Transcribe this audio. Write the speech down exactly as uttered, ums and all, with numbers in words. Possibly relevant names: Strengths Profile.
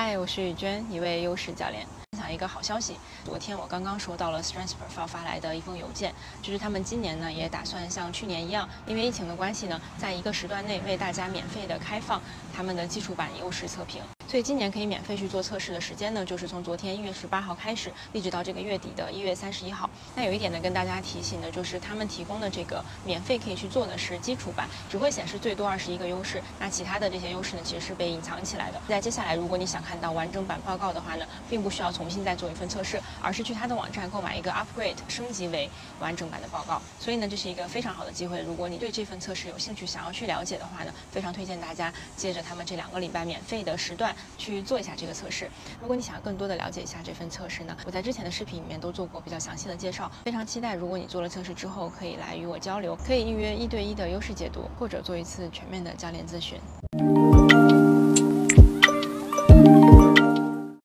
嗨，我是雨娟，一位优势教练。分享一个好消息，昨天我刚刚收到了 Strengths Profile 发来的一封邮件，就是他们今年呢也打算像去年一样，因为疫情的关系呢，在一个时段内为大家免费的开放他们的基础版优势测评。所以今年可以免费去做测试的时间呢，就是从昨天一月十八号开始，一直到这个月底的一月三十一号。那有一点呢，跟大家提醒的就是，他们提供的这个免费可以去做的是基础版，只会显示最多二十一个优势，那其他的这些优势呢，其实是被隐藏起来的。在接下来，如果你想看到完整版报告的话呢，并不需要重新再做一份测试，而是去他的网站购买一个 upgrade 升级为完整版的报告。所以呢，这是一个非常好的机会。如果你对这份测试有兴趣，想要去了解的话呢，非常推荐大家接着他们这两个礼拜免费的时段去做一下这个测试。如果你想要更多的了解一下这份测试呢，我在之前的视频里面都做过比较详细的介绍，非常期待如果你做了测试之后可以来与我交流，可以预约一对一的优势解读，或者做一次全面的教练咨询。